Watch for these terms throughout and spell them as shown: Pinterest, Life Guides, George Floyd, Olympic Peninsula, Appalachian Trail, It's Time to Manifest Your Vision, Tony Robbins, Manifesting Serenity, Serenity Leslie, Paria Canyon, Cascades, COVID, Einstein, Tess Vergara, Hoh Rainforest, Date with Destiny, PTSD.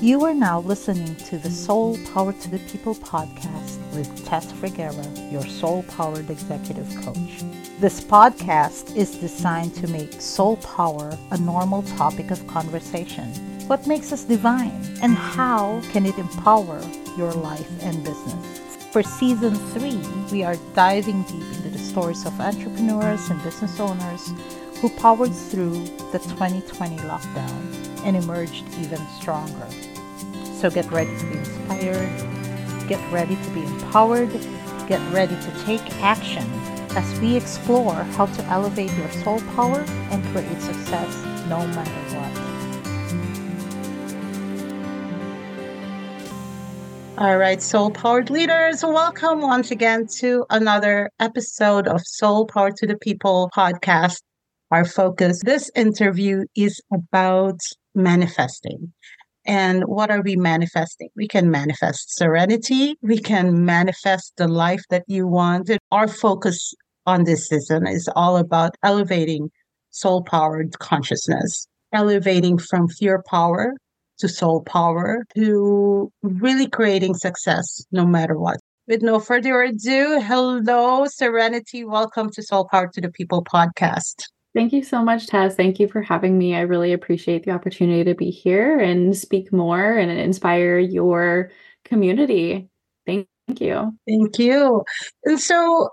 You are now listening to the Soul Power to the People podcast with Tess Vergara, your soul-powered executive coach. This podcast is designed to make soul power a normal topic of conversation. What makes us divine, and how can it empower your life and business? For Season 3, we are diving deep into the stories of entrepreneurs and business owners who powered through the 2020 lockdown and emerged even stronger. So get ready to be inspired, get ready to be empowered, get ready to take action as we explore how to elevate your soul power and create success no matter what. All right, Soul Powered Leaders, welcome once again to another episode of Soul Power to the People podcast. Our focus, this interview is about manifesting. And what are we manifesting? We can manifest serenity. We can manifest the life that you want. Our focus on this season is all about elevating soul-powered consciousness, elevating from fear power to soul power to really creating success no matter what. With no further ado, hello, Serenity. Welcome to Soul Power to the People podcast. Thank you so much, Tess. Thank you for having me. I really appreciate the opportunity to be here and speak more and inspire your community. Thank you. Thank you. And so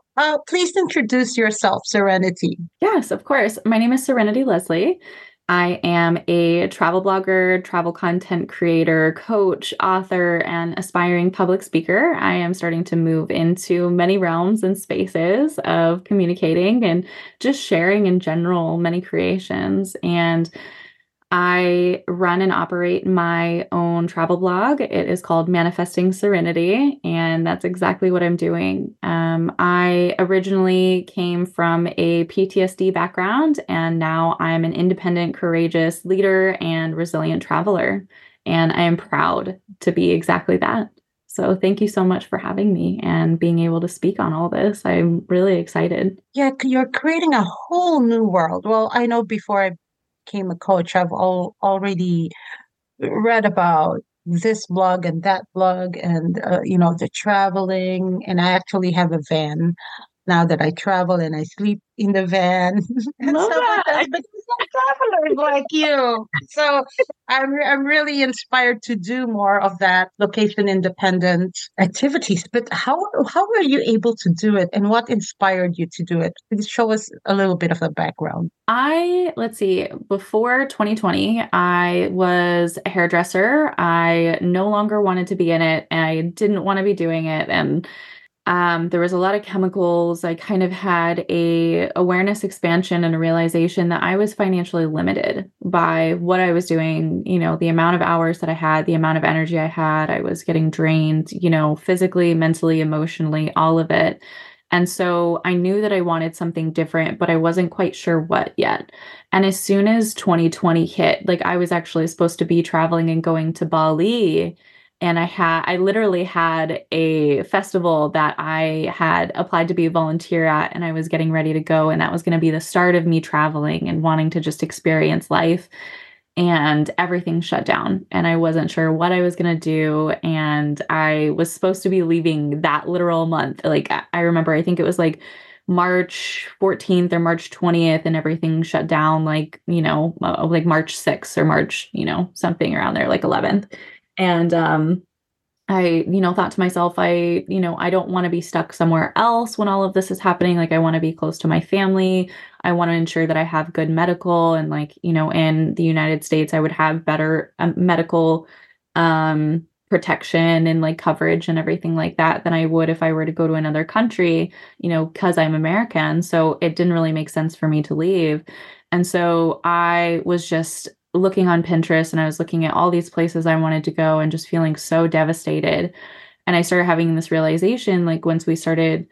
please introduce yourself, Serenity. Yes, of course. My name is Serenity Leslie. I am a travel blogger, travel content creator, coach, author, and aspiring public speaker. I am starting to move into many realms and spaces of communicating and just sharing in general many creations. And I run and operate my own travel blog. It is called Manifesting Serenity, and that's exactly what I'm doing. I originally came from a PTSD background, and now I'm an independent, courageous leader and resilient traveler. And I am proud to be exactly that. So thank you so much for having me and being able to speak on all this. I'm really excited. Yeah, you're creating a whole new world. Well, I know before I became a coach, I've already read about this blog and that blog and, the traveling. And I actually have a van now that I travel and I sleep in the van. And so travelers like you. So I'm really inspired to do more of that location independent activities. But how were you able to do it, and what inspired you to do it? Please show us a little bit of the background. Before 2020, I was a hairdresser. I no longer wanted to be in it, and I didn't want to be doing it. And there was a lot of chemicals. I kind of had a awareness expansion and a realization that I was financially limited by what I was doing, the amount of hours that I had, the amount of energy I had. I was getting drained, physically, mentally, emotionally, all of it. And so I knew that I wanted something different, but I wasn't quite sure what yet. And as soon as 2020 hit, I was actually supposed to be traveling and going to Bali. And I literally had a festival that I had applied to be a volunteer at, and I was getting ready to go. And that was going to be the start of me traveling and wanting to just experience life, and everything shut down. And I wasn't sure what I was going to do. And I was supposed to be leaving that literal month. I remember, I think it was March 14th or March 20th, and everything shut down, March 6th or March, something around there, 11th. And, I, thought to myself, I don't want to be stuck somewhere else when all of this is happening. I want to be close to my family. I want to ensure that I have good medical, and in the United States, I would have better medical, protection and coverage and everything like that than I would if I were to go to another country, because I'm American. So it didn't really make sense for me to leave. And so I was just looking on Pinterest, and I was looking at all these places I wanted to go and just feeling so devastated. And I started having this realization, once we started,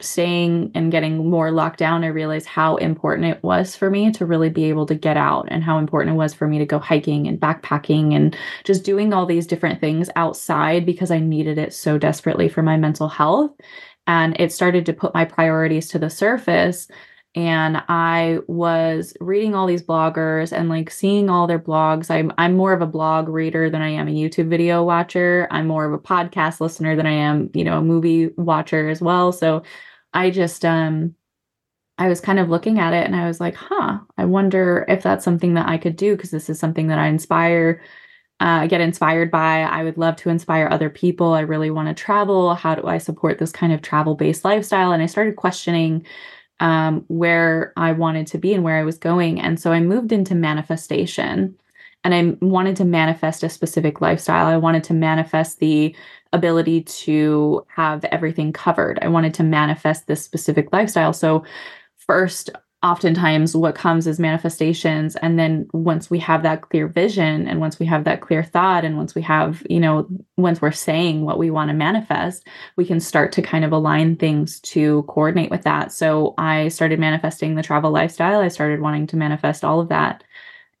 staying and getting more locked down, I realized how important it was for me to really be able to get out, and how important it was for me to go hiking and backpacking and just doing all these different things outside, because I needed it so desperately for my mental health. And it started to put my priorities to the surface. And I was reading all these bloggers and like seeing all their blogs. I'm more of a blog reader than I am a YouTube video watcher. I'm more of a podcast listener than I am, you know, a movie watcher as well. So I just, I was kind of looking at it and I was like, huh, I wonder if that's something that I could do. Cause this is something that I get inspired by. I would love to inspire other people. I really want to travel. How do I support this kind of travel-based lifestyle? And I started questioning where I wanted to be and where I was going. And so I moved into manifestation and I wanted to manifest a specific lifestyle. I wanted to manifest the ability to have everything covered. I wanted to manifest this specific lifestyle. So first, oftentimes what comes is manifestations. And then once we have that clear vision and once we have that clear thought and once we have, you know, once we're saying what we want to manifest, we can start to kind of align things to coordinate with that. So I started manifesting the travel lifestyle. I started wanting to manifest all of that.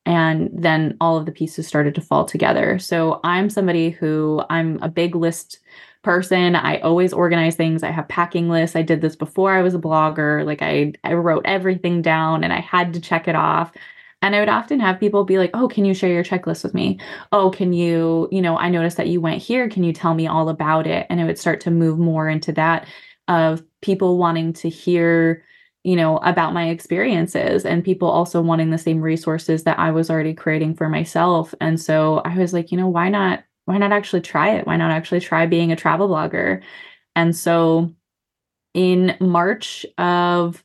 And then all of the pieces started to fall together. So I'm somebody who I'm a big list person. I always organize things. I have packing lists. I did this before I was a blogger. Like I wrote everything down and I had to check it off. And I would often have people be like, oh, can you share your checklist with me? Oh, can you, you know, I noticed that you went here. Can you tell me all about it? And it would start to move more into that of people wanting to hear, you know, about my experiences and people also wanting the same resources that I was already creating for myself. And so I was like, you know, why not actually try it? Why not actually try being a travel blogger? And so in March of,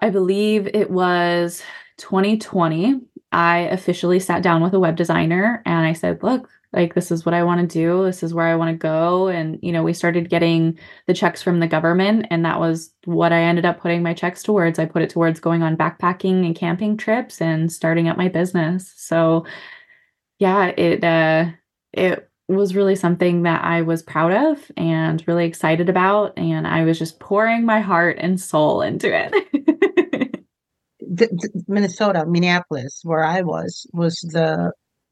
I believe it was 2020, I officially sat down with a web designer and I said, look, like, this is what I want to do. This is where I want to go. And, you know, we started getting the checks from the government and that was what I ended up putting my checks towards. I put it towards going on backpacking and camping trips and starting up my business. So yeah, it was really something that I was proud of and really excited about. And I was just pouring my heart and soul into it. Minnesota, Minneapolis, where I was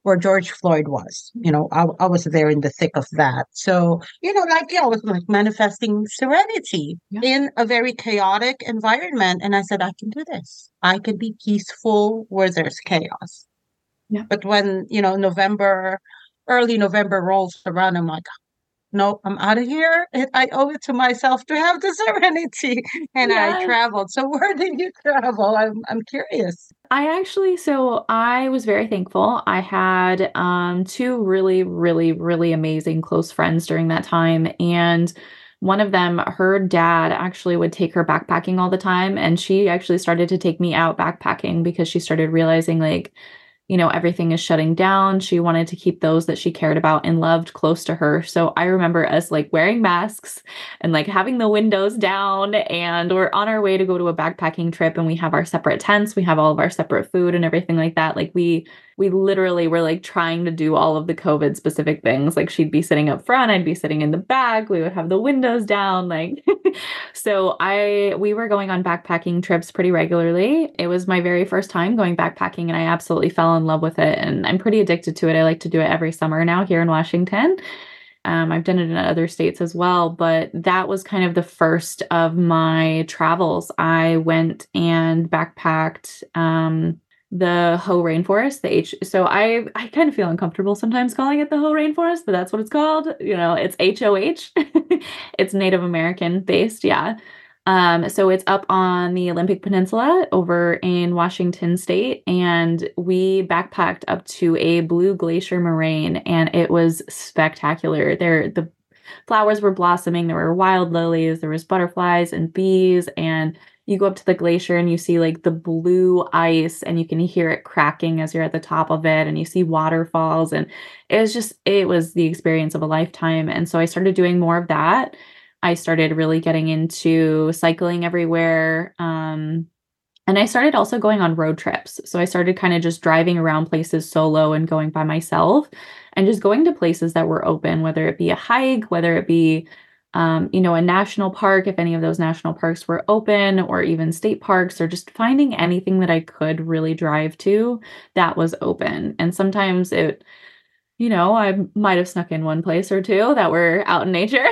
where George Floyd was, you know, I was there in the thick of that. So, you know, like, yeah, I was like manifesting serenity in a very chaotic environment. And I said, I can do this. I can be peaceful where there's chaos. Yeah. But when, you know, early November rolls around, I'm like, no, I'm out of here. I owe it to myself to have the serenity. And I traveled. So where did you travel? I'm curious. I was very thankful. I had two really, really, really amazing close friends during that time. And one of them, her dad actually would take her backpacking all the time. And she actually started to take me out backpacking because she started realizing, like, you know, everything is shutting down. She wanted to keep those that she cared about and loved close to her. So I remember us like wearing masks and like having the windows down, and we're on our way to go to a backpacking trip and we have our separate tents. We have all of our separate food and everything like that. Like we literally were like trying to do all of the COVID specific things. Like she'd be sitting up front, I'd be sitting in the back. We would have the windows down. Like, so we were going on backpacking trips pretty regularly. It was my very first time going backpacking and I absolutely fell in love with it. And I'm pretty addicted to it. I like to do it every summer now here in Washington. I've done it in other states as well, but that was kind of the first of my travels. I went and backpacked, the Hoh Rainforest, so I kind of feel uncomfortable sometimes calling it the Hoh Rainforest, but that's what it's called. You know, it's HOH. It's Native American based. Yeah. So it's up on the Olympic Peninsula over in Washington state. And we backpacked up to a blue glacier moraine and it was spectacular. The flowers were blossoming. There were wild lilies, there was butterflies and bees, and you go up to the glacier and you see like the blue ice and you can hear it cracking as you're at the top of it and you see waterfalls, and it was the experience of a lifetime. And so I started doing more of that. I started really getting into cycling everywhere. And I started also going on road trips. So I started kind of just driving around places solo and going by myself and just going to places that were open, whether it be a hike, whether it be you know, a national park, if any of those national parks were open, or even state parks, or just finding anything that I could really drive to that was open. And sometimes it, you know, I might have snuck in one place or two that were out in nature.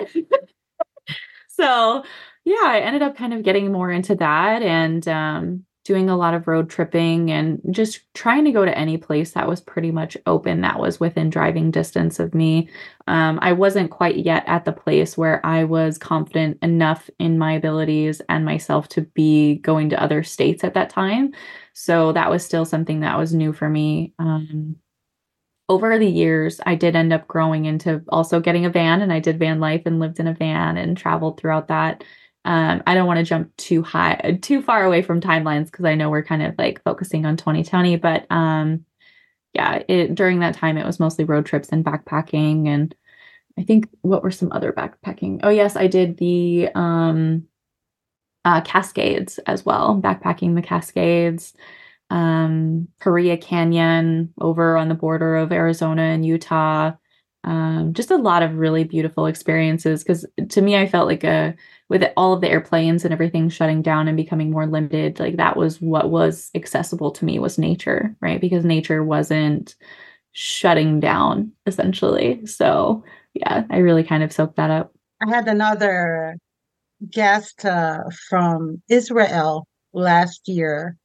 So yeah, I ended up kind of getting more into that and doing a lot of road tripping and just trying to go to any place that was pretty much open that was within driving distance of me. I wasn't quite yet at the place where I was confident enough in my abilities and myself to be going to other states at that time. So that was still something that was new for me. Over the years, I did end up growing into also getting a van, and I did van life and lived in a van and traveled throughout that. I don't want to jump too far away from timelines because I know we're kind of like focusing on 2020, but during that time, it was mostly road trips and backpacking. And I think what were some other backpacking? Oh, yes, I did the Cascades as well, backpacking the Cascades. Paria Canyon over on the border of Arizona and Utah. Just a lot of really beautiful experiences. Cause to me, I felt like with all of the airplanes and everything shutting down and becoming more limited, like that was what was accessible to me was nature, right? Because nature wasn't shutting down essentially. So yeah, I really kind of soaked that up. I had another guest from Israel last year.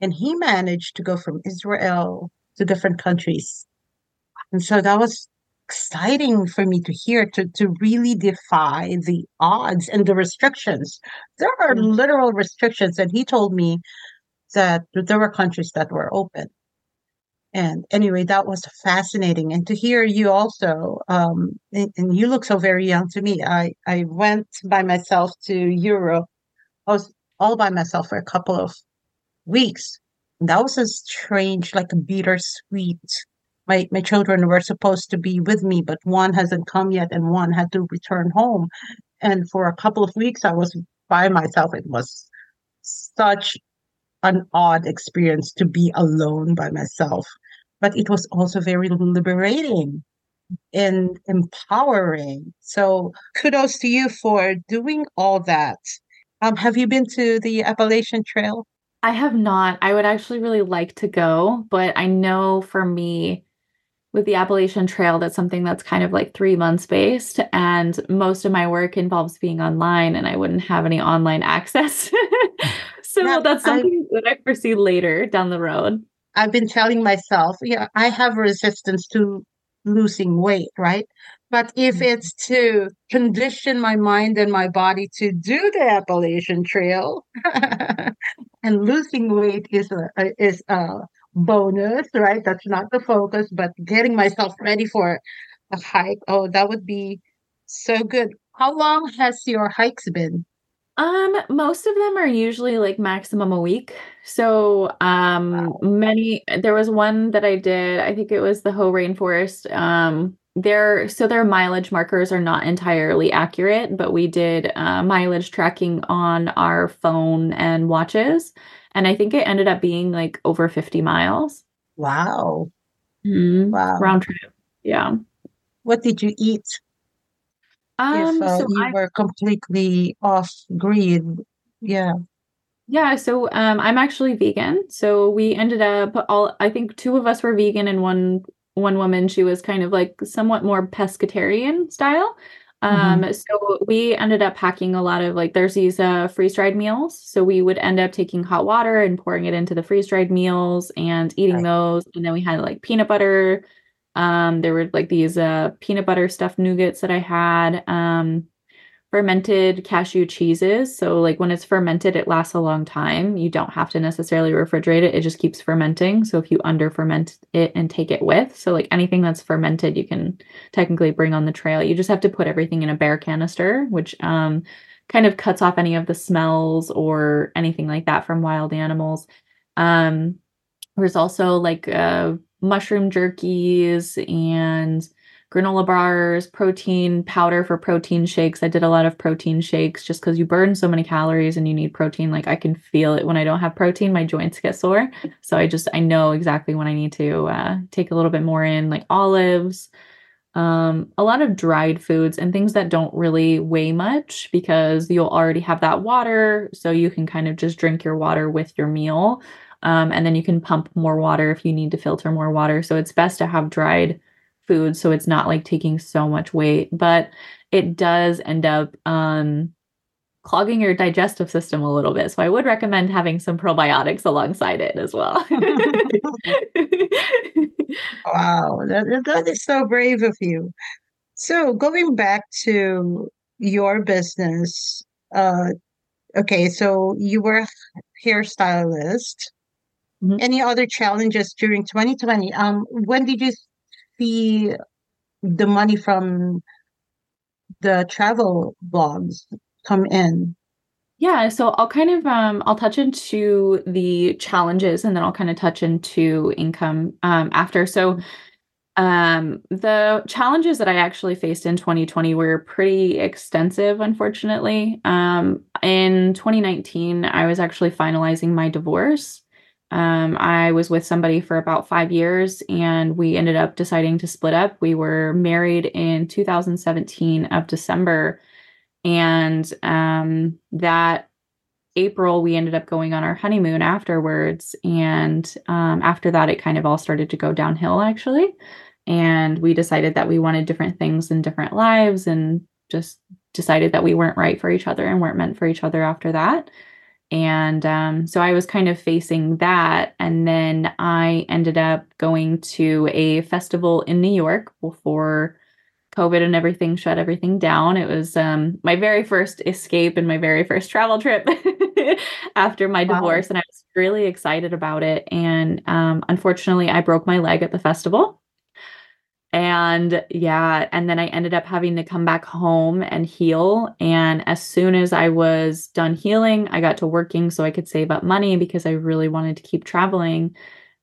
And he managed to go from Israel to different countries. And so that was exciting for me to hear, to really defy the odds and the restrictions. There are literal restrictions. And he told me that there were countries that were open. And anyway, that was fascinating. And to hear you also, and you look so very young to me. I went by myself to Europe. I was all by myself for a couple of weeks. That was a strange, like a bittersweet. My children were supposed to be with me, but one hasn't come yet and one had to return home. And for a couple of weeks, I was by myself. It was such an odd experience to be alone by myself, but it was also very liberating and empowering. So kudos to you for doing all that. Have you been to the Appalachian Trail? I have not. I would actually really like to go, but I know for me with the Appalachian Trail, that's something that's kind of like 3 months based, and most of my work involves being online, and I wouldn't have any online access. So that's something that I foresee later down the road. I've been telling myself, I have resistance to losing weight, right? But if it's to condition my mind and my body to do the Appalachian Trail, and losing weight is a bonus, right? That's not the focus, but getting myself ready for a hike. Oh, that would be so good. How long has your hikes been? Most of them are usually like maximum a week. So, wow. There was one that I did, I think it was the Hoh Rainforest. Their mileage markers are not entirely accurate, but we did mileage tracking on our phone and watches. And I think it ended up being like over 50 miles. Wow. Mm-hmm. Wow. Round trip. Yeah. What did you eat? If you were completely off grid. Yeah. Yeah. So I'm actually vegan. So we ended up I think two of us were vegan and one woman, she was kind of like somewhat more pescatarian style. Mm-hmm. So we ended up packing a lot of like, there's these freeze-dried meals. So we would end up taking hot water and pouring it into the freeze-dried meals and eating those. And then we had like peanut butter. There were like these peanut butter stuffed nougats that I had, fermented cashew cheeses. So like when it's fermented, it lasts a long time. You don't have to necessarily refrigerate it. It just keeps fermenting. So if you under ferment it and take it with, so like anything that's fermented, you can technically bring on the trail. You just have to put everything in a bear canister, which, kind of cuts off any of the smells or anything like that from wild animals. There's also like, mushroom jerkies and granola bars, protein powder for protein shakes. I did a lot of protein shakes just because you burn so many calories and you need protein. Like I can feel it when I don't have protein, my joints get sore. So I know exactly when I need to take a little bit more in, like olives, a lot of dried foods and things that don't really weigh much because you'll already have that water. So you can kind of just drink your water with your meal. And then you can pump more water if you need to filter more water. So it's best to have dried food so it's not like taking so much weight, but it does end up clogging your digestive system a little bit. So I would recommend having some probiotics alongside it as well. Wow, that is so brave of you. So going back to your business, okay, so you were a hairstylist. Mm-hmm. Any other challenges during 2020? When did you see the money from the travel blogs come in? Yeah, so I'll kind of, I'll touch into the challenges and then I'll kind of touch into income after. So the challenges that I actually faced in 2020 were pretty extensive, unfortunately. In 2019, I was actually finalizing my divorce. I was with somebody for about 5 years and we ended up deciding to split up. We were married in 2017 of December. And that April, we ended up going on our honeymoon afterwards. And after that, it kind of all started to go downhill, actually. And we decided that we wanted different things in different lives and just decided that we weren't right for each other and weren't meant for each other after that. And so I was kind of facing that. And then I ended up going to a festival in New York before COVID and everything shut everything down. It was my very first escape and my very first travel trip after my divorce. And I was really excited about it. And unfortunately, I broke my leg at the festival. And yeah, and then I ended up having to come back home and heal. And as soon as I was done healing, I got to working so I could save up money because I really wanted to keep traveling.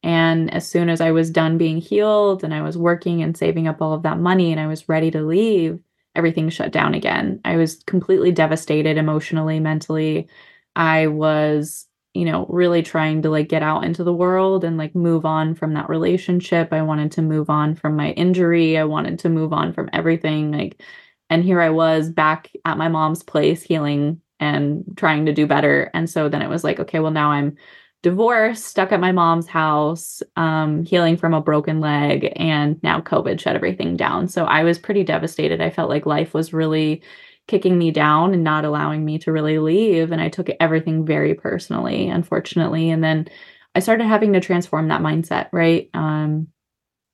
And as soon as I was done being healed and I was working and saving up all of that money and I was ready to leave, everything shut down again. I was completely devastated emotionally, mentally. I was, you know, really trying to like get out into the world and like move on from that relationship. I wanted to move on from my injury. I wanted to move on from everything. Like, and here I was back at my mom's place healing and trying to do better. And so then it was like, okay, well, now I'm divorced, stuck at my mom's house, healing from a broken leg, and now COVID shut everything down. So I was pretty devastated. I felt like life was really kicking me down and not allowing me to really leave. And I took everything very personally, unfortunately. And then I started having to transform that mindset, right?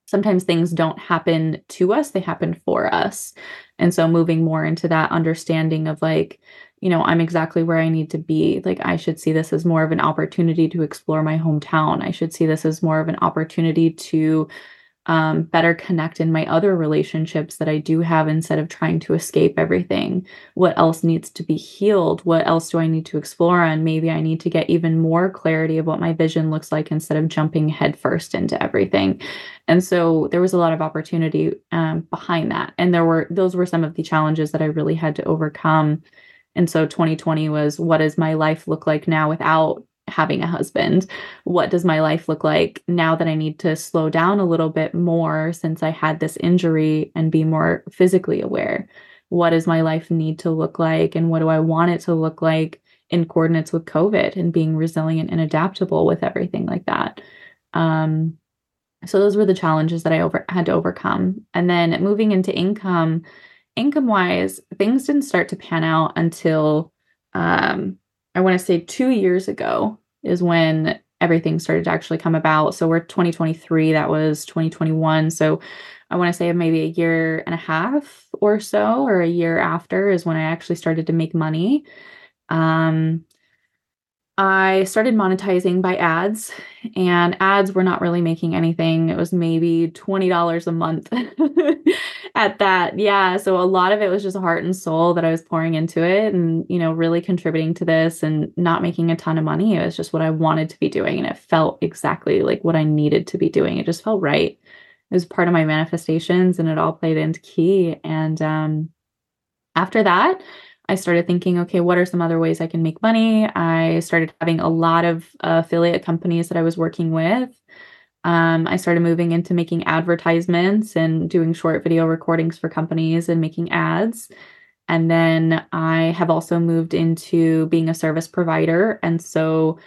Sometimes things don't happen to us, they happen for us. And so moving more into that understanding of like, you know, I'm exactly where I need to be. Like, I should see this as more of an opportunity to explore my hometown. I should see this as more of an opportunity to better connect in my other relationships that I do have instead of trying to escape everything. What else needs to be healed? What else do I need to explore? And maybe I need to get even more clarity of what my vision looks like instead of jumping headfirst into everything. And so there was a lot of opportunity behind that. And those were some of the challenges that I really had to overcome. And so 2020 was, what does my life look like now without having a husband? What does my life look like now that I need to slow down a little bit more since I had this injury and be more physically aware? What does my life need to look like? And what do I want it to look like in coordinates with COVID and being resilient and adaptable with everything like that? So those were the challenges that I had to overcome. And then moving into income, income-wise, things didn't start to pan out until, I want to say 2 years ago is when everything started to actually come about. So we're 2023, that was 2021. So I want to say maybe a year and a half or so, or a year after is when I actually started to make money. I started monetizing by ads, and ads were not really making anything. It was maybe $20 a month at that. Yeah. So a lot of it was just heart and soul that I was pouring into it and, you know, really contributing to this and not making a ton of money. It was just what I wanted to be doing. And it felt exactly like what I needed to be doing. It just felt right. It was part of my manifestations and it all played into key. And after that, I started thinking, okay, what are some other ways I can make money? I started having a lot of affiliate companies that I was working with. I started moving into making advertisements and doing short video recordings for companies and making ads. And then I have also moved into being a service provider. And so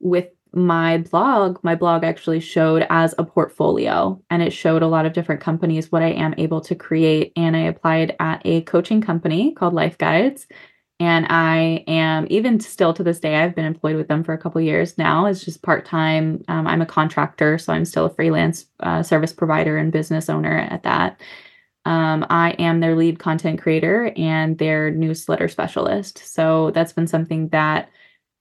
with my blog actually showed as a portfolio, and it showed a lot of different companies what I am able to create. And I applied at a coaching company called Life Guides, And I am, even still to this day, I've been employed with them for a couple of years now. It's just part-time. I'm a contractor, so I'm still a freelance service provider and business owner at that. I am their lead content creator and their newsletter specialist. So that's been something that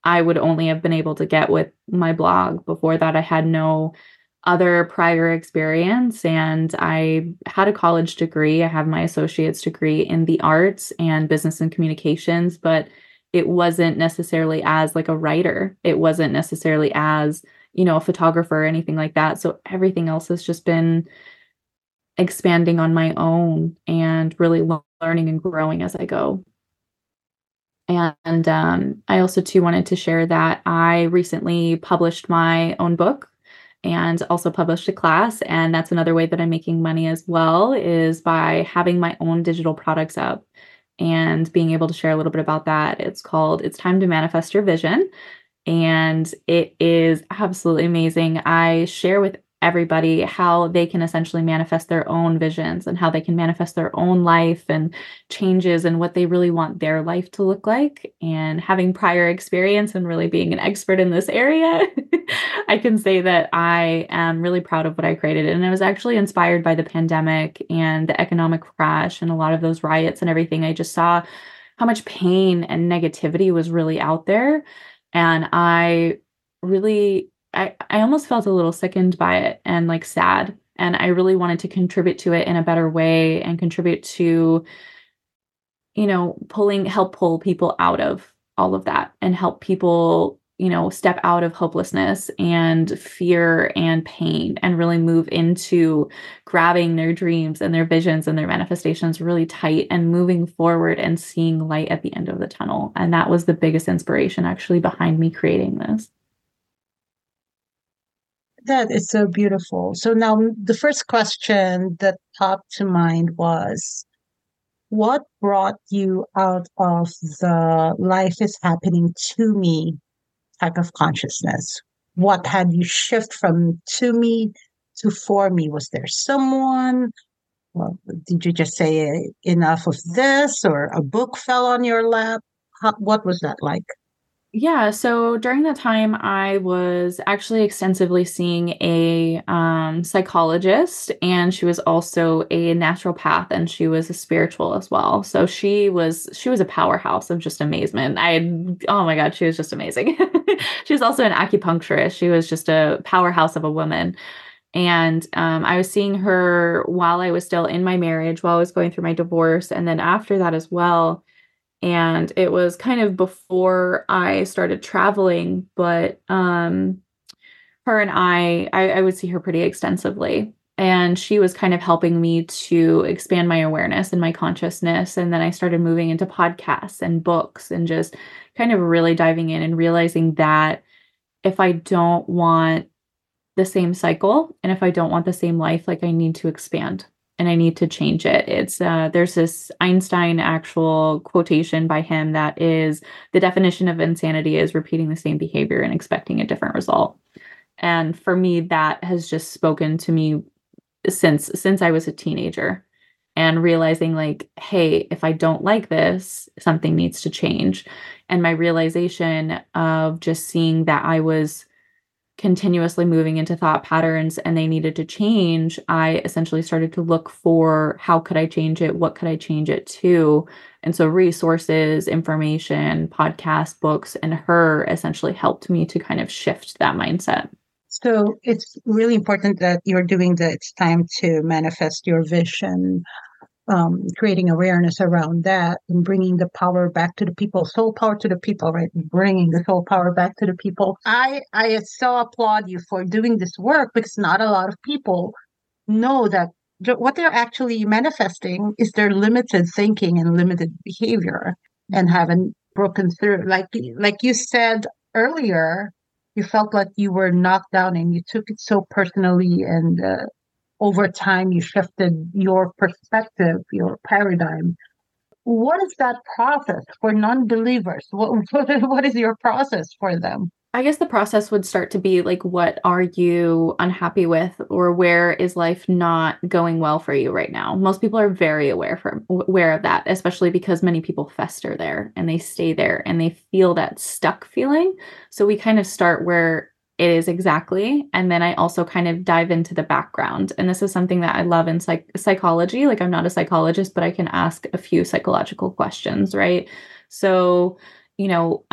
I would only have been able to get with my blog. Before that, I had no other prior experience, and I had a college degree. I have my associate's degree in the arts and business and communications, but it wasn't necessarily as like a writer. It wasn't necessarily as, you know, a photographer or anything like that. So everything else has just been expanding on my own and really learning and growing as I go. And I also too wanted to share that I recently published my own book and also published a class. And that's another way that I'm making money as well, is by having my own digital products up and being able to share a little bit about that. It's called It's Time to Manifest Your Vision. And it is absolutely amazing. I share with everybody how they can essentially manifest their own visions and how they can manifest their own life and changes and what they really want their life to look like. And having prior experience and really being an expert in this area, I can say that I am really proud of what I created. And I was actually inspired by the pandemic and the economic crash and a lot of those riots and everything. I just saw how much pain and negativity was really out there. And I really I almost felt a little sickened by it and like sad. And I really wanted to contribute to it in a better way and contribute to, you know, help pull people out of all of that and help people, you know, step out of hopelessness and fear and pain and really move into grabbing their dreams and their visions and their manifestations really tight and moving forward and seeing light at the end of the tunnel. And that was the biggest inspiration actually behind me creating this. That is so beautiful. So now the first question that popped to mind was, what brought you out of the life is happening to me type of consciousness? What had you shift from to me to for me? Was there someone? Well, did you just say enough of this, or a book fell on your lap? What was that like? Yeah. So during that time, I was actually extensively seeing a psychologist, and she was also a naturopath, and she was a spiritual as well. So she was a powerhouse of just amazement. Oh my God, she was just amazing. She was also an acupuncturist. She was just a powerhouse of a woman. And I was seeing her while I was still in my marriage, while I was going through my divorce. And then after that as well. And it was kind of before I started traveling, but her and I would see her pretty extensively. And she was kind of helping me to expand my awareness and my consciousness. And then I started moving into podcasts and books and just kind of really diving in and realizing that if I don't want the same cycle and if I don't want the same life, like I need to expand. And I need to change it. It's there's this Einstein actual quotation by him that is, the definition of insanity is repeating the same behavior and expecting a different result. And for me, that has just spoken to me since I was a teenager, and realizing like, hey, if I don't like this, something needs to change. And my realization of just seeing that I was continuously moving into thought patterns and they needed to change, I essentially started to look for how could I change it? What could I change it to? And so resources, information, podcasts, books, and her essentially helped me to kind of shift that mindset. So it's really important that you're doing the It's Time to Manifest Your Vision, creating awareness around that and bringing the power back to the people, soul power to the people, right? Bringing the soul power back to the people. I so applaud you for doing this work, because not a lot of people know that what they're actually manifesting is their limited thinking and limited behavior, and haven't broken through. Like you said earlier, you felt like you were knocked down and you took it so personally, and over time, you shifted your perspective, your paradigm. What is that process for non-believers? What is your process for them? I guess the process would start to be like, what are you unhappy with, or where is life not going well for you right now? Most people are very aware of that, especially because many people fester there and they stay there and they feel that stuck feeling. So we kind of start where it is exactly. And then I also kind of dive into the background. And this is something that I love in psychology. Like, I'm not a psychologist, but I can ask a few psychological questions, right? So, you know,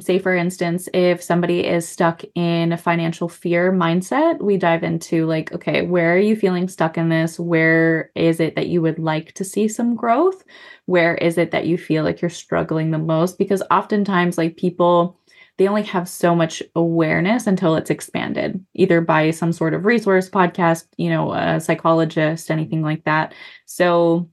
say for instance, if somebody is stuck in a financial fear mindset, we dive into like, okay, where are you feeling stuck in this? Where is it that you would like to see some growth? Where is it that you feel like you're struggling the most? Because oftentimes, like, people, they only have so much awareness until it's expanded, either by some sort of resource, podcast, you know, a psychologist, anything like that. So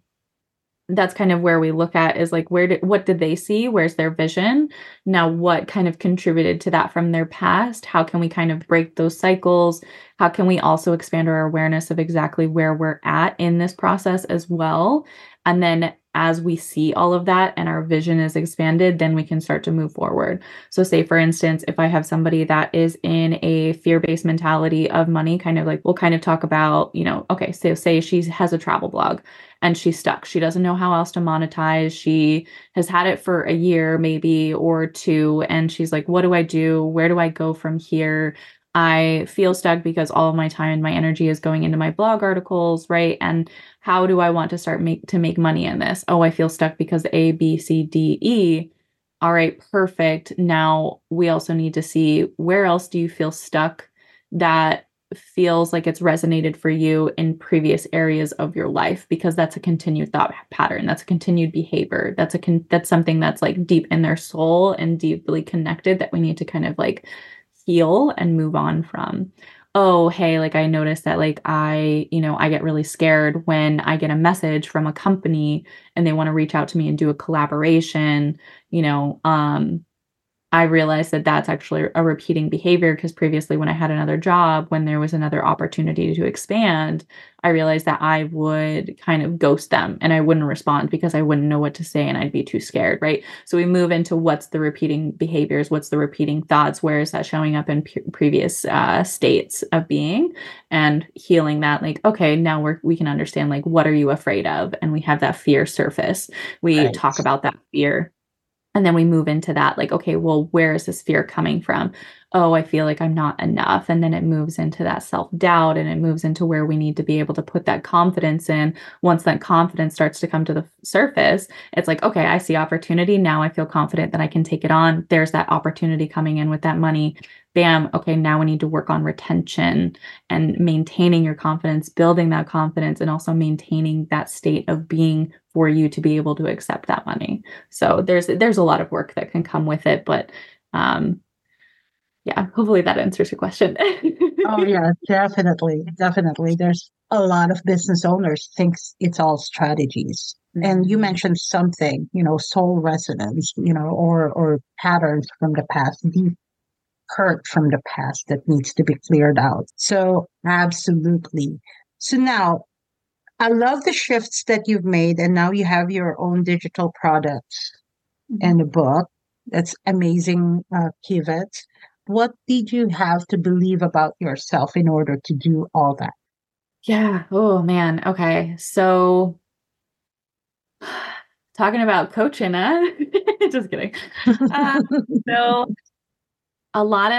that's kind of where we look at is like, what did they see? Where's their vision? Now, what kind of contributed to that from their past? How can we kind of break those cycles? How can we also expand our awareness of exactly where we're at in this process as well? And then as we see all of that and our vision is expanded, then we can start to move forward. So say, for instance, if I have somebody that is in a fear-based mentality of money, kind of like, we'll kind of talk about, you know, okay, so say she has a travel blog and she's stuck. She doesn't know how else to monetize. She has had it for a year maybe or two, and she's like, what do I do? Where do I go from here? I feel stuck because all of my time and my energy is going into my blog articles, right? And how do I want to start to make money in this? Oh, I feel stuck because A, B, C, D, E. All right, perfect. Now we also need to see, where else do you feel stuck that feels like it's resonated for you in previous areas of your life? Because that's a continued thought pattern. That's a continued behavior. That's something that's like deep in their soul and deeply connected that we need to kind of like heal and move on from. Oh, hey, like, I noticed that, like, I get really scared when I get a message from a company and they want to reach out to me and do a collaboration. You know, I realized that that's actually a repeating behavior, because previously when I had another job, when there was another opportunity to expand, I realized that I would kind of ghost them and I wouldn't respond because I wouldn't know what to say and I'd be too scared, right? So we move into what's the repeating behaviors, what's the repeating thoughts, where is that showing up in previous states of being, and healing that, like, okay, now we can understand, like, what are you afraid of? And we have that fear surface. We right. talk about that fear. And then we move into that, like, okay, well, where is this fear coming from? Oh, I feel like I'm not enough. And then it moves into that self-doubt, and it moves into where we need to be able to put that confidence in. Once that confidence starts to come to the surface, it's like, okay, I see opportunity. Now I feel confident that I can take it on. There's that opportunity coming in with that money. Bam. Okay, now we need to work on retention and maintaining your confidence, building that confidence, and also maintaining that state of being for you to be able to accept that money. So there's a lot of work that can come with it, but, yeah, hopefully that answers your question. Oh yeah, definitely. Definitely. There's a lot of business owners thinks it's all strategies. Mm-hmm. And you mentioned something, you know, soul resonance, you know, or patterns from the past, deep hurt from the past that needs to be cleared out. So absolutely. So now, I love the shifts that you've made, and now you have your own digital products and a book. That's amazing pivot. What did you have to believe about yourself in order to do all that? Yeah. Oh, man. Okay. So talking about coaching, just kidding. So a lot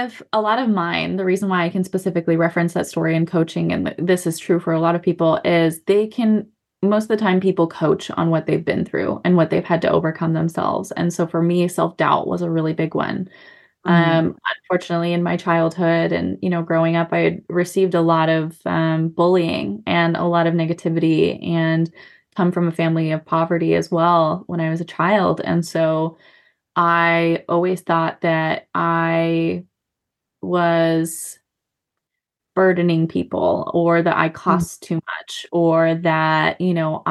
of mine, the reason why I can specifically reference that story in coaching, and this is true for a lot of people, is most of the time people coach on what they've been through and what they've had to overcome themselves. And so for me, self-doubt was a really big one. Mm-hmm. Unfortunately, in my childhood and, you know, growing up, I had received a lot of bullying and a lot of negativity, and come from a family of poverty as well when I was a child. And so I always thought that I was burdening people, or that I cost too much, or that, you know,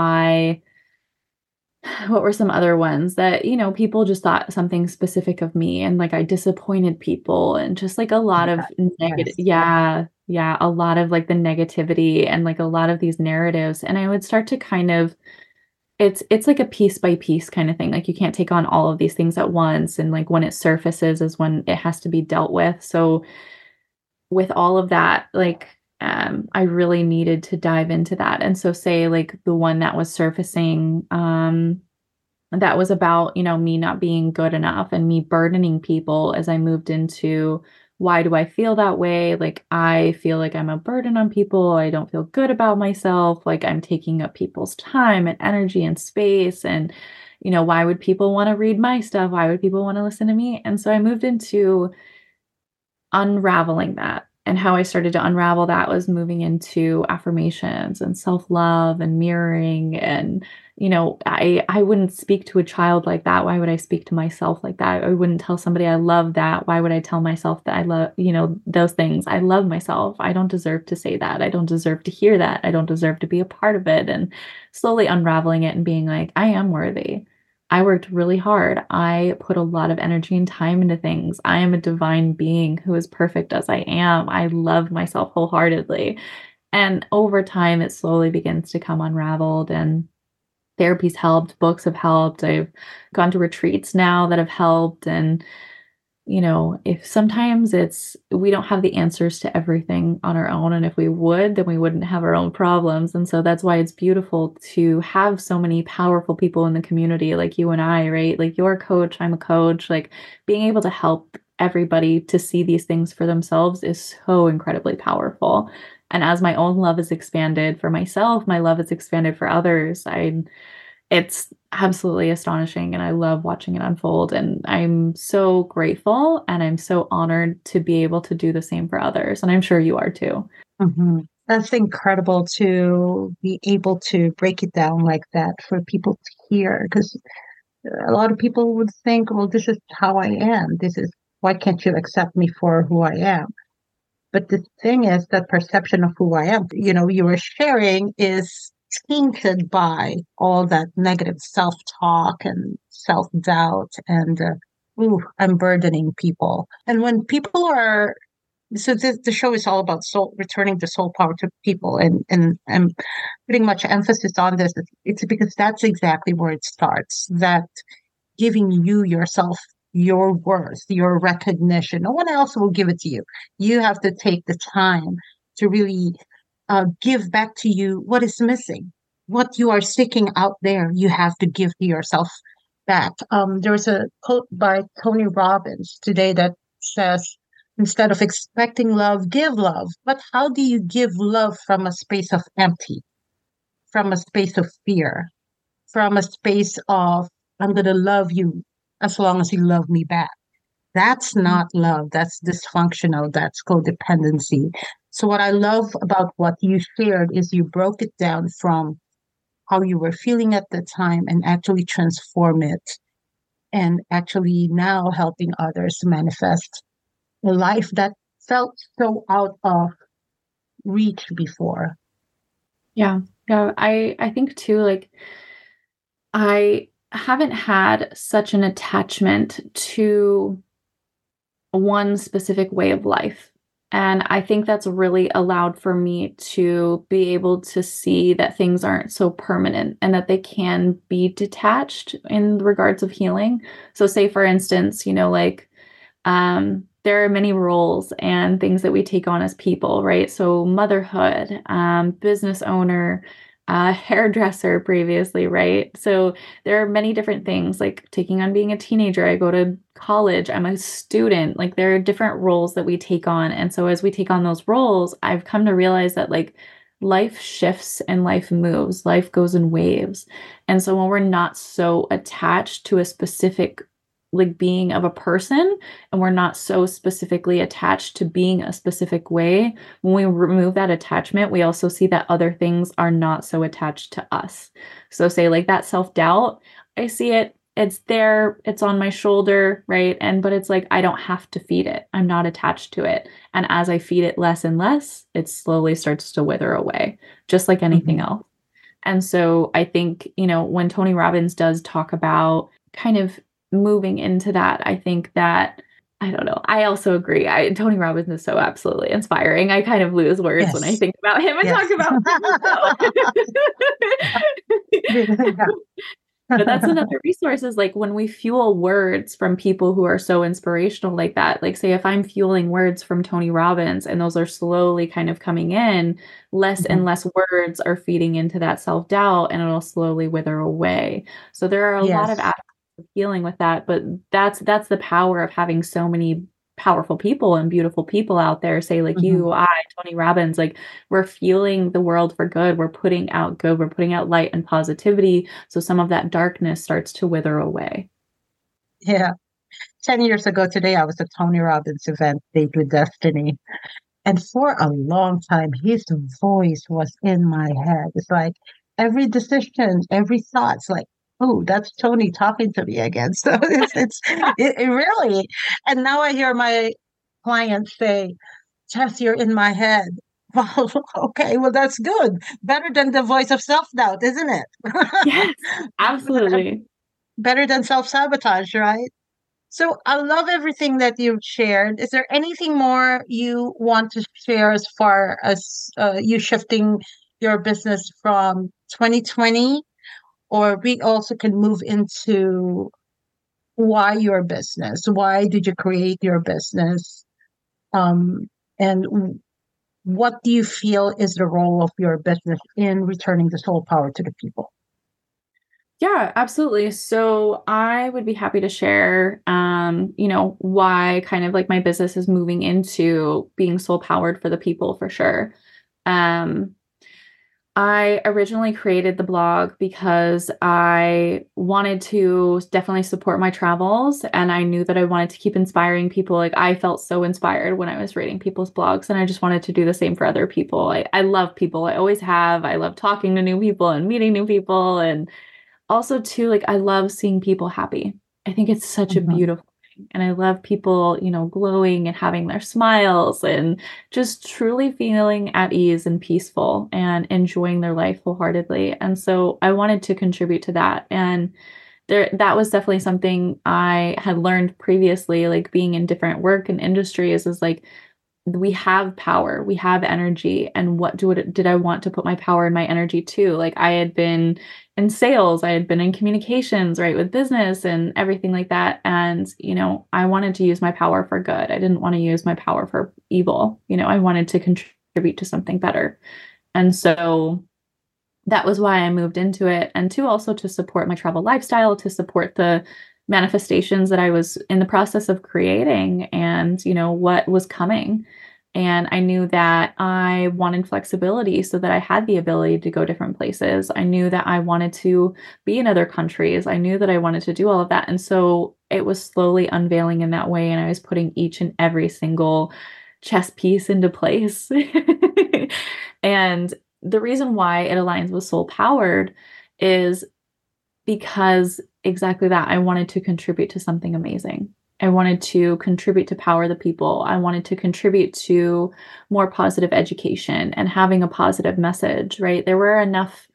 what were some other ones that, you know, people just thought something specific of me, and like I disappointed people, and just like a lot of negative. Yes. Yeah. A lot of like the negativity and like a lot of these narratives. And I would start to kind of it's like a piece by piece kind of thing. Like you can't take on all of these things at once. And like when it surfaces is when it has to be dealt with. So with all of that, like, I really needed to dive into that. And so say like the one that was surfacing, that was about, you know, me not being good enough and me burdening people as I moved into, why do I feel that way? Like, I feel like I'm a burden on people. I don't feel good about myself. Like I'm taking up people's time and energy and space. And, you know, why would people want to read my stuff? Why would people want to listen to me? And so I moved into unraveling that. And how I started to unravel that was moving into affirmations and self-love and mirroring. And, you know, I wouldn't speak to a child like that. Why would I speak to myself like that? I wouldn't tell somebody I love that. Why would I tell myself that I love, you know, those things? I love myself. I don't deserve to say that. I don't deserve to hear that. I don't deserve to be a part of it. And slowly unraveling it and being like, I am worthy. I worked really hard. I put a lot of energy and time into things. I am a divine being who is perfect as I am. I love myself wholeheartedly. And over time, it slowly begins to come unraveled, and therapy's helped. Books have helped. I've gone to retreats now that have helped. And, you know, if sometimes it's, we don't have the answers to everything on our own. And if we would, then we wouldn't have our own problems. And so that's why it's beautiful to have so many powerful people in the community, like you and I, right? Like you're a coach, I'm a coach, like being able to help everybody to see these things for themselves is so incredibly powerful. And as my own love is expanded for myself, my love is expanded for others. It's absolutely astonishing, and I love watching it unfold, and I'm so grateful and I'm so honored to be able to do the same for others, and I'm sure you are too. Mm-hmm. That's incredible to be able to break it down like that for people to hear, because a lot of people would think, well, this is how I am. This is, why can't you accept me for who I am? But the thing is, that perception of who I am, you know, you were sharing is tainted by all that negative self-talk and self-doubt and I'm burdening people. And when people are, so this, the show is all about soul, returning the soul power to people, and I'm putting much emphasis on this. It's because that's exactly where it starts, that giving you yourself your worth, your recognition. No one else will give it to you. You have to take the time to really give back to you what is missing, what you are seeking out there. You have to give to yourself back. There was a quote by Tony Robbins today that says, instead of expecting love, give love. But how do you give love from a space of empty, from a space of fear, from a space of, I'm going to love you as long as you love me back? That's not love. That's dysfunctional. That's codependency. So what I love about what you shared is you broke it down from how you were feeling at the time and actually transform it, and actually now helping others manifest a life that felt so out of reach before. Yeah. Yeah. I think too, like I haven't had such an attachment to one specific way of life. And I think that's really allowed for me to be able to see that things aren't so permanent and that they can be detached in regards of healing. So say, for instance, you know, like there are many roles and things that we take on as people, right? So motherhood, business owner, hairdresser previously, right? So there are many different things, like taking on being a teenager. I go to college, I'm a student. Like there are different roles that we take on. And so as we take on those roles, I've come to realize that like life shifts and life moves, life goes in waves. And so when we're not so attached to a specific like being of a person, and we're not so specifically attached to being a specific way, when we remove that attachment, we also see that other things are not so attached to us. So say like that self-doubt, I see it, it's there, it's on my shoulder, right? And, but it's like, I don't have to feed it. I'm not attached to it. And as I feed it less and less, it slowly starts to wither away, just like anything else. And so I think, you know, when Tony Robbins does talk about kind of moving into that, I think that, I don't know, I also agree. Tony Robbins is so absolutely inspiring. I kind of lose words when I think about him and talk about him. But that's another resource, is like when we fuel words from people who are so inspirational like that, like say if I'm fueling words from Tony Robbins and those are slowly kind of coming in, less and less words are feeding into that self-doubt and it'll slowly wither away. So there are a lot of aspects of healing with that, but that's the power of having so many powerful people and beautiful people out there, say like you, I, Tony Robbins, like we're fueling the world for good. We're putting out good, we're putting out light and positivity. So some of that darkness starts to wither away. Yeah. 10 years ago today, I was at Tony Robbins' event, Date with Destiny. And for a long time, his voice was in my head. It's like every decision, every thought's like, oh, that's Tony talking to me again. So it really, and now I hear my clients say, Tess, you're in my head. Well, okay, well, that's good. Better than the voice of self-doubt, isn't it? Yes, absolutely. Better than self-sabotage, right? So I love everything that you've shared. Is there anything more you want to share as far as you shifting your business from 2020? Or we also can move into why your business, why did you create your business? And what do you feel is the role of your business in returning the soul power to the people? Yeah, absolutely. So I would be happy to share, why kind of like my business is moving into being soul powered for the people for sure. I originally created the blog because I wanted to definitely support my travels, and I knew that I wanted to keep inspiring people. Like I felt so inspired when I was reading people's blogs, and I just wanted to do the same for other people. I love people. I always have. I love talking to new people and meeting new people. And also too, like I love seeing people happy. I think it's such a beautiful thing. And I love people, glowing and having their smiles and just truly feeling at ease and peaceful and enjoying their life wholeheartedly. And so I wanted to contribute to that. And that was definitely something I had learned previously, like being in different work and industries is like, we have power, we have energy. And what did I want to put my power and my energy to? Like I had been in sales, I had been in communications, right, with business and everything like that. And, I wanted to use my power for good. I didn't want to use my power for evil. I wanted to contribute to something better. And so that was why I moved into it. And also to support my travel lifestyle, to support the manifestations that I was in the process of creating and, what was coming. And I knew that I wanted flexibility so that I had the ability to go different places. I knew that I wanted to be in other countries. I knew that I wanted to do all of that. And so it was slowly unveiling in that way. And I was putting each and every single chess piece into place. And the reason why it aligns with soul powered is because exactly that. I wanted to contribute to something amazing. I wanted to contribute to power the people. I wanted to contribute to more positive education and having a positive message, right? There were enough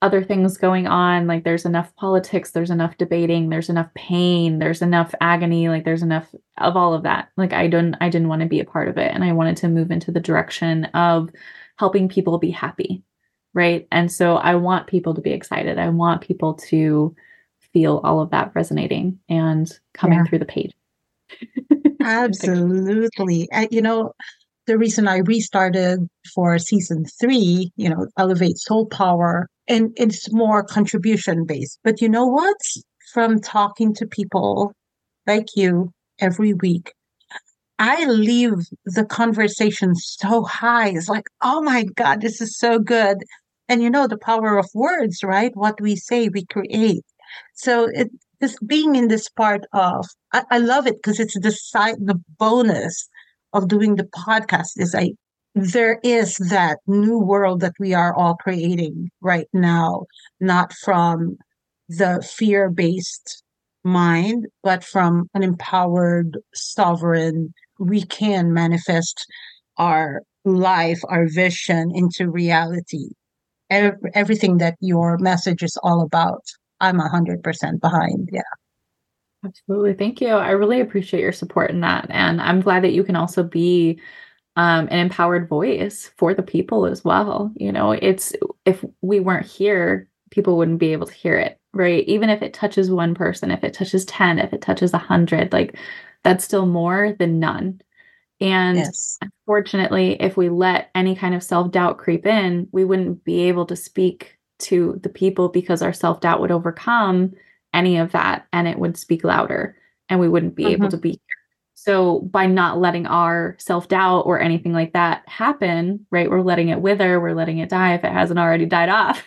other things going on. Like there's enough politics, there's enough debating, there's enough pain, there's enough agony, like there's enough of all of that. Like I didn't want to be a part of it. And I wanted to move into the direction of helping people be happy. Right. And so I want people to be excited. I want people to feel all of that resonating and coming through the page. Absolutely. The reason I restarted for season 3, Elevate Soul Power, and it's more contribution based. But you know what? From talking to people like you every week, I leave the conversation so high. It's like, oh my God, this is so good. And the power of words, right? What we say, we create. So being in this part of, I love it because it's the bonus of doing the podcast is there is that new world that we are all creating right now, not from the fear-based mind, but from an empowered sovereign. We can manifest our life, our vision into reality. Everything that your message is all about. I'm 100% behind. Yeah. Absolutely. Thank you. I really appreciate your support in that. And I'm glad that you can also be an empowered voice for the people as well. It's if we weren't here people wouldn't be able to hear it, right? Even if it touches one person, if it touches 10, if it touches 100, like that's still more than none. And yes. Unfortunately, if we let any kind of self-doubt creep in, we wouldn't be able to speak to the people because our self-doubt would overcome any of that and it would speak louder and we wouldn't be able to be here. So by not letting our self-doubt or anything like that happen, right, we're letting it wither, we're letting it die if it hasn't already died off.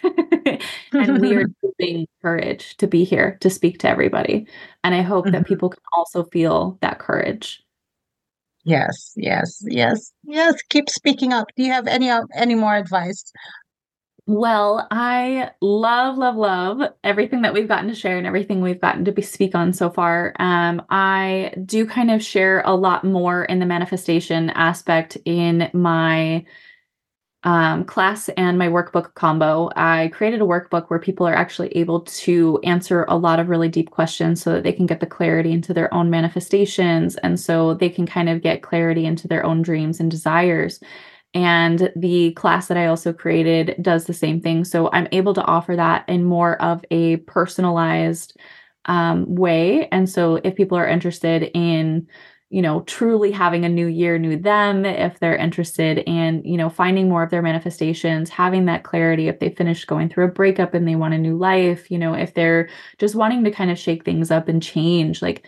And we are giving courage to be here, to speak to everybody. And I hope that people can also feel that courage. Yes, yes, yes, yes. Keep speaking up. Do you have any more advice? Well, I love, love, love everything that we've gotten to share and everything we've gotten to speak on so far. I do kind of share a lot more in the manifestation aspect in my class and my workbook combo. I created a workbook where people are actually able to answer a lot of really deep questions so that they can get the clarity into their own manifestations. And so they can kind of get clarity into their own dreams and desires. And the class that I also created does the same thing. So I'm able to offer that in more of a personalized way. And so if people are interested in, you know, truly having a new year, new them, if they're interested in, you know, finding more of their manifestations, having that clarity, if they finished going through a breakup and they want a new life, you know, if they're just wanting to kind of shake things up and change, like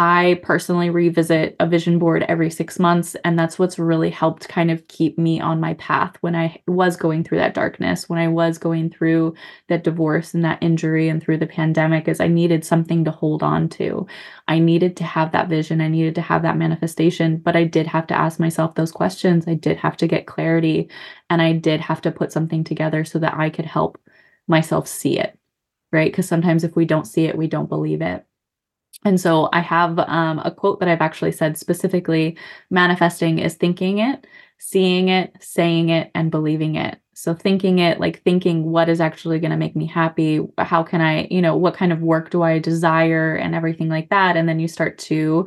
I personally revisit a vision board every 6 months, and that's what's really helped kind of keep me on my path when I was going through that darkness, when I was going through that divorce and that injury and through the pandemic, is I needed something to hold on to. I needed to have that vision. I needed to have that manifestation, but I did have to ask myself those questions. I did have to get clarity, and I did have to put something together so that I could help myself see it, right? Because sometimes if we don't see it, we don't believe it. And so I have a quote that I've actually said specifically, manifesting is thinking it, seeing it, saying it, and believing it. So thinking it, like thinking what is actually going to make me happy? How can I, you know, what kind of work do I desire and everything like that? And then you start to,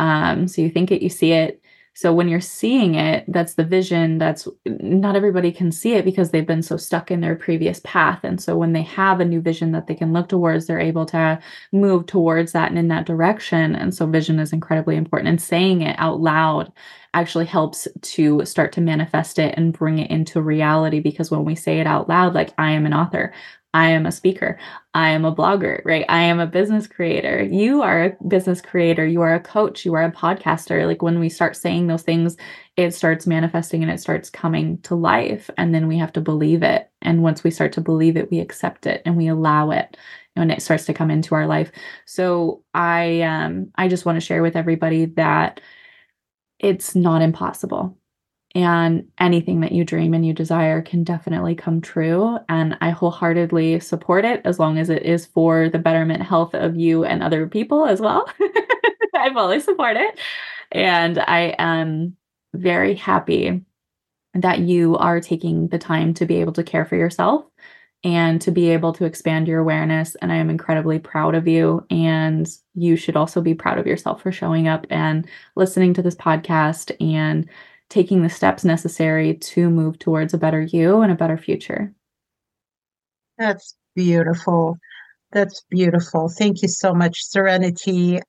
so you think it, you see it. So when you're seeing it, that's the vision. That's not everybody can see it because they've been so stuck in their previous path. And so when they have a new vision that they can look towards, they're able to move towards that and in that direction. And so vision is incredibly important. And saying it out loud actually helps to start to manifest it and bring it into reality. Because when we say it out loud, like I am an author, I am a speaker, I am a blogger, right? I am a business creator. You are a business creator. You are a coach. You are a podcaster. Like when we start saying those things, it starts manifesting and it starts coming to life. And then we have to believe it. And once we start to believe it, we accept it and we allow it and it starts to come into our life. So I just want to share with everybody that it's not impossible. And anything that you dream and you desire can definitely come true. And I wholeheartedly support it as long as it is for the betterment health of you and other people as well. I fully support it. And I am very happy that you are taking the time to be able to care for yourself and to be able to expand your awareness. And I am incredibly proud of you. And you should also be proud of yourself for showing up and listening to this podcast and taking the steps necessary to move towards a better you and a better future. That's beautiful. That's beautiful. Thank you so much, Serenity.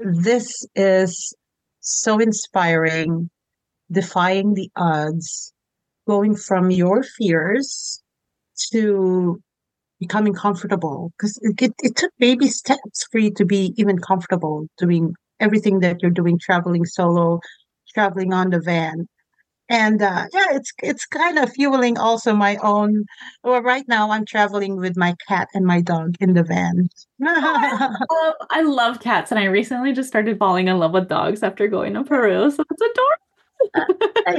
This is so inspiring, defying the odds, going from your fears to becoming comfortable, because it took baby steps for you to be even comfortable doing everything that you're doing, traveling solo, traveling on the van. And it's kind of fueling also my own. Well, right now I'm traveling with my cat and my dog in the van. I love cats, and I recently just started falling in love with dogs after going to Peru. So it's adorable.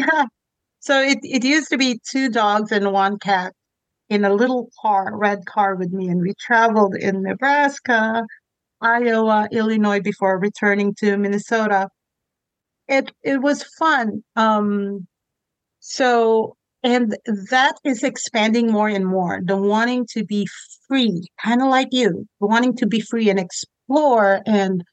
Yeah. So it used to be 2 dogs and 1 cat in a little car, red car with me, and we traveled in Nebraska, Iowa, Illinois before returning to Minnesota. It was fun. And that is expanding more and more. The wanting to be free, kind of like you, wanting to be free and explore and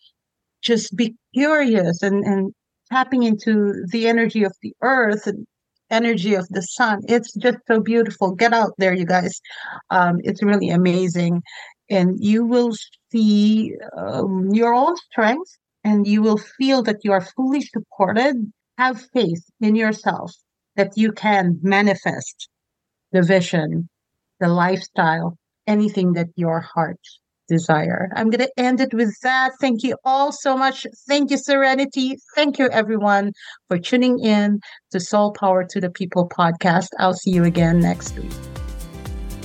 just be curious and tapping into the energy of the earth and energy of the sun. It's just so beautiful. Get out there, you guys. It's really amazing. And you will see your own strength, and you will feel that you are fully supported. Have faith in yourself that you can manifest the vision, the lifestyle, anything that your heart desire. I'm going to end it with that. Thank you all so much. Thank you, Serenity. Thank you, everyone, for tuning in to Soul Power to the People podcast. I'll see you again next week.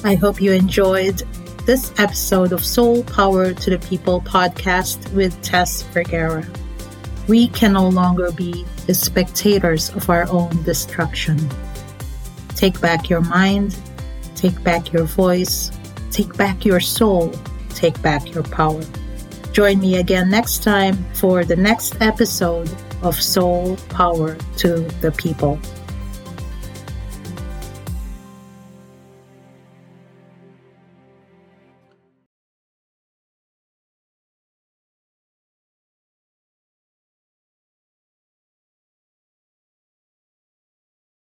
I hope you enjoyed this episode of Soul Power to the People podcast with Tess Vergara. We can no longer be the spectators of our own destruction. Take back your mind. Take back your voice. Take back your soul. Take back your power. Join me again next time for the next episode of Soul Power to the People.